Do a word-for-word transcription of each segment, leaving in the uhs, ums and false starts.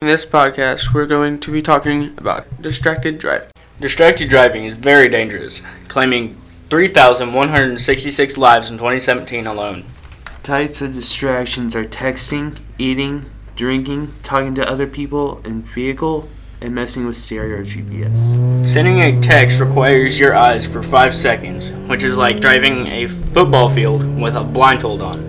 In this podcast, we're going to be talking about distracted driving. Distracted driving is very dangerous, claiming three thousand one hundred sixty-six lives in twenty seventeen alone. Types of distractions are texting, eating, drinking, talking to other people in vehicle, and messing with stereo or G P S. Sending a text requires your eyes for five seconds, which is like driving a football field with a blindfold on.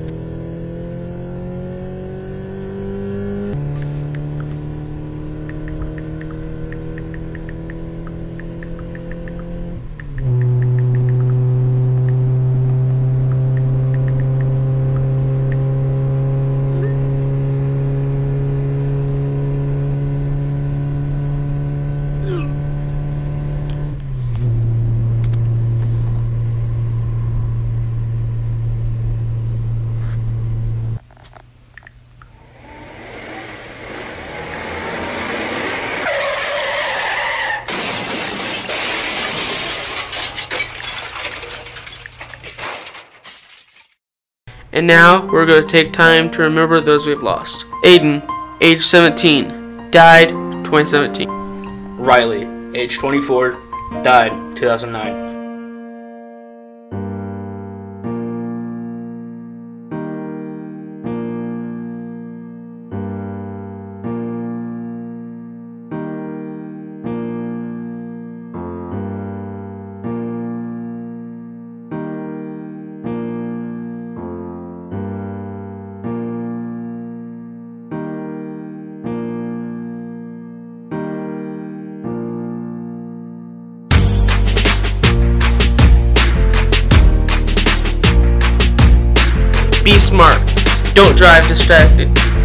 And now, we're going to take time to remember those we've lost. Aiden, age seventeen, died twenty seventeen. Riley, age twenty-four, died two thousand nine. Be smart. Don't drive distracted.